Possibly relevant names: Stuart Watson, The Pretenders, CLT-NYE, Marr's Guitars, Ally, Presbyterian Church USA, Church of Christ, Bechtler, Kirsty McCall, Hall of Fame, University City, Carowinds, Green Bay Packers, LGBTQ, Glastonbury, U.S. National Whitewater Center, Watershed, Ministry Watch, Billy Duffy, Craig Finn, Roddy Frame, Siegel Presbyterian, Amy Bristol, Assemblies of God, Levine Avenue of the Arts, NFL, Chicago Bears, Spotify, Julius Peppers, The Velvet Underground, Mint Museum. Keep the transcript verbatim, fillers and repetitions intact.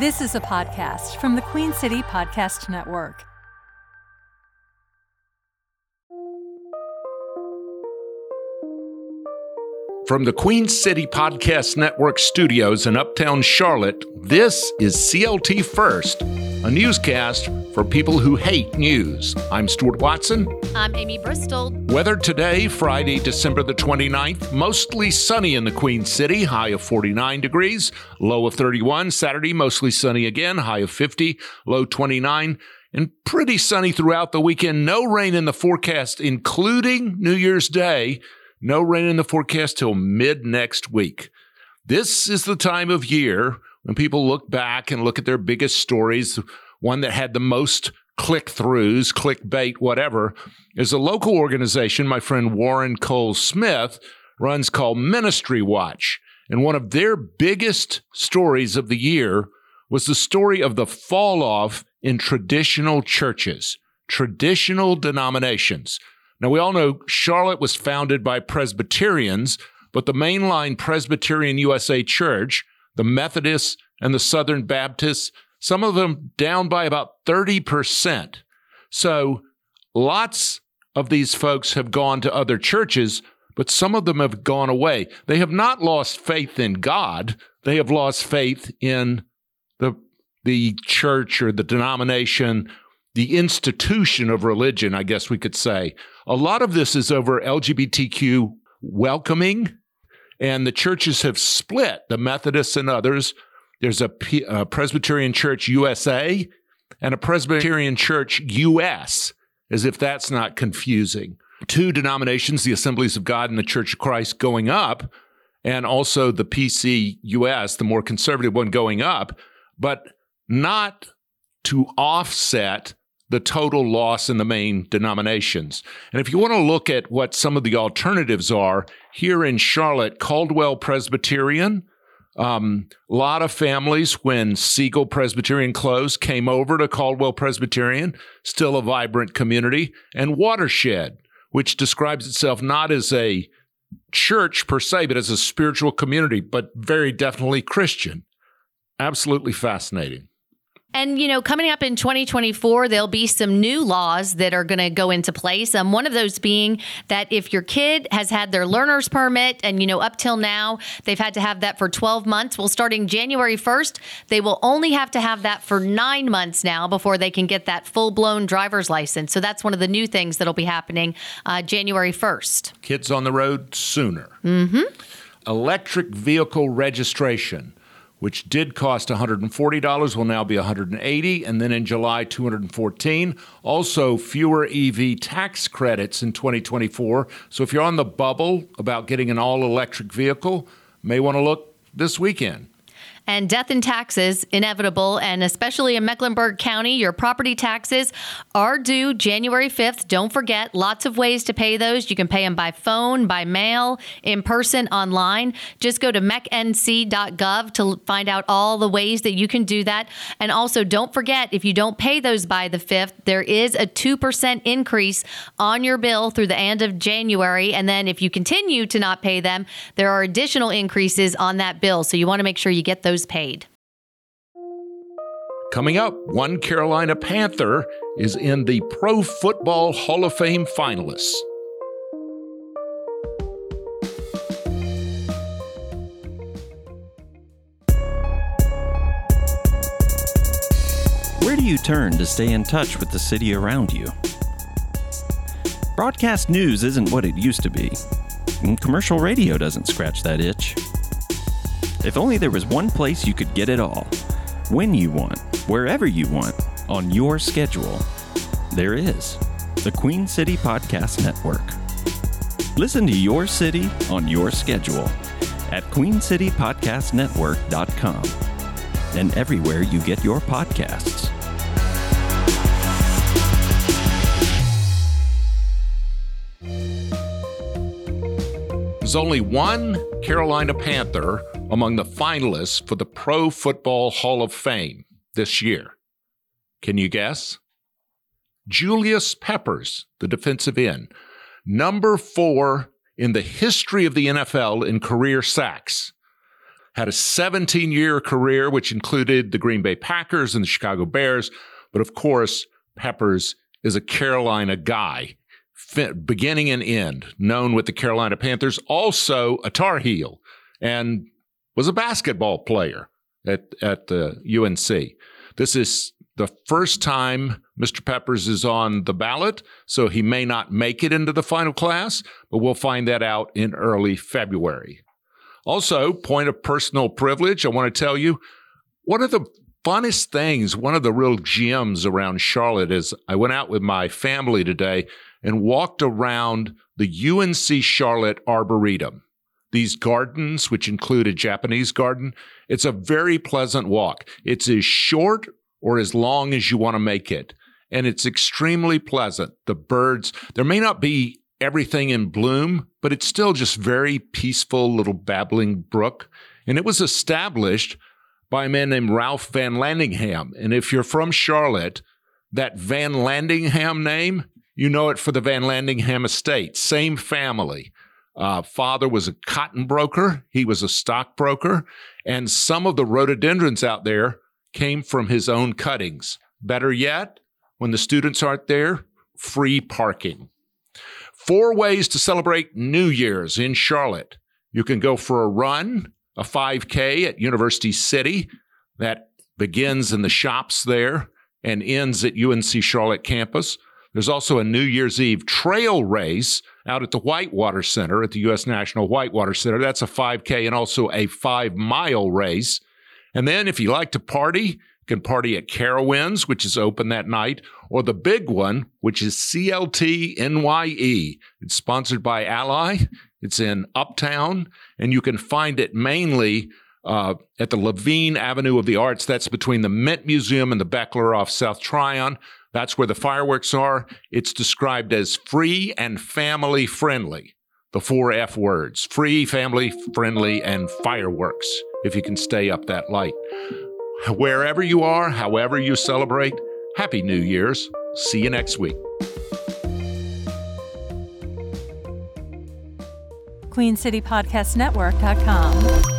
This is a podcast from the Queen City Podcast Network. From the Queen City Podcast Network studios in Uptown Charlotte, this is C L T First, a newscast for people who hate news. I'm Stuart Watson. I'm Amy Bristol. Weather today, Friday, December the twenty-ninth, mostly sunny in the Queen City, high of forty-nine degrees, low of thirty-one. Saturday, mostly sunny again, high of fifty, low twenty-nine. And pretty sunny throughout the weekend. No rain in the forecast, including New Year's Day. No rain in the forecast till mid next week. This is the time of year when people look back and look at their biggest stories. One that had the most click-throughs, clickbait, whatever, is a local organization my friend Warren Cole Smith runs called Ministry Watch. And one of their biggest stories of the year was the story of the fall-off in traditional churches, traditional denominations. Now, we all know Charlotte was founded by Presbyterians, but the mainline Presbyterian U S A Church, the Methodists and the Southern Baptists, some of them down by about thirty percent. So lots of these folks have gone to other churches, but some of them have gone away. They have not lost faith in God. They have lost faith in the, the church or the denomination, the institution of religion, I guess we could say. A lot of this is over L G B T Q welcoming, and the churches have split, the Methodists and others. There's a, P- a Presbyterian Church U S A and a Presbyterian Church U S, as if that's not confusing. Two denominations, the Assemblies of God and the Church of Christ, going up, and also the P C U S, the more conservative one, going up, but not to offset the total loss in the main denominations. And if you want to look at what some of the alternatives are, here in Charlotte, Caldwell Presbyterian, um, a lot of families when Siegel Presbyterian closed came over to Caldwell Presbyterian, still a vibrant community, and Watershed, which describes itself not as a church per se, but as a spiritual community, but very definitely Christian. Absolutely fascinating. And, you know, coming up in twenty twenty-four, there'll be some new laws that are going to go into place. Um, one of those being that if your kid has had their learner's permit and, you know, up till now, they've had to have that for twelve months. Well, starting January first, they will only have to have that for nine months now before they can get that full-blown driver's license. So that's one of the new things that'll be happening uh, January first. Kids on the road sooner. Mm-hmm. Electric vehicle registration, which did cost one hundred forty dollars, will now be one hundred eighty dollars, and then in July, two hundred fourteen dollars. Also, fewer E V tax credits in twenty twenty-four. So if you're on the bubble about getting an all-electric vehicle, may want to look this weekend. And death in taxes, inevitable, and especially in Mecklenburg County, your property taxes are due January fifth. Don't forget, lots of ways to pay those. You can pay them by phone, by mail, in person, online. Just go to m e c n c dot gov to find out all the ways that you can do that. And also, don't forget, if you don't pay those by the fifth, there is a two percent increase on your bill through the end of January. And then if you continue to not pay them, there are additional increases on that bill. So you want to make sure you get those paid. Coming up, one Carolina Panther is in the Pro Football Hall of Fame finalists. Where do you turn to stay in touch with the city around you? Broadcast news isn't what it used to be, and commercial radio doesn't scratch that itch. If only there was one place you could get it all, when you want, wherever you want, on your schedule. There is the Queen City Podcast Network. Listen to your city on your schedule at queen city podcast network dot com and everywhere you get your podcasts. There's only one Carolina Panther among the finalists for the Pro Football Hall of Fame this year. Can you guess? Julius Peppers, the defensive end, number four in the history of the N F L in career sacks. had a seventeen-year career, which included the Green Bay Packers and the Chicago Bears. But of course, Peppers is a Carolina guy, beginning and end, known with the Carolina Panthers, also a Tar Heel, and was a basketball player at, at the U N C. This is the first time Mister Peppers is on the ballot, so he may not make it into the final class, but we'll find that out in early February. Also, point of personal privilege, I want to tell you, one of the funnest things, one of the real gems around Charlotte is I went out with my family today and walked around the U N C Charlotte Arboretum. These gardens, which include a Japanese garden, it's a very pleasant walk. It's as short or as long as you want to make it, and it's extremely pleasant. The birds, there may not be everything in bloom, but it's still just very peaceful little babbling brook, and it was established by a man named Ralph Van Landingham, and if you're from Charlotte, that Van Landingham name, you know it for the Van Landingham estate, same family. Uh, father was a cotton broker. He was a stockbroker. And some of the rhododendrons out there came from his own cuttings. Better yet, when the students aren't there, free parking. Four ways to celebrate New Year's in Charlotte. You can go for a run, a five K at University City. That begins in the shops there and ends at U N C Charlotte campus. There's also a New Year's Eve trail race out at the Whitewater Center, at the U S National Whitewater Center. That's a five K and also a five-mile race. And then if you like to party, you can party at Carowinds, which is open that night, or the big one, which is C L T N Y E. It's sponsored by Ally. It's in Uptown, and you can find it mainly uh, at the Levine Avenue of the Arts. That's between the Mint Museum and the Bechtler off South Tryon. That's where the fireworks are. It's described as free and family friendly. The four F words, free, family friendly, and fireworks, if you can stay up that light. Wherever you are, however you celebrate, Happy New Year's. See you next week. Queen City Podcast Network dot com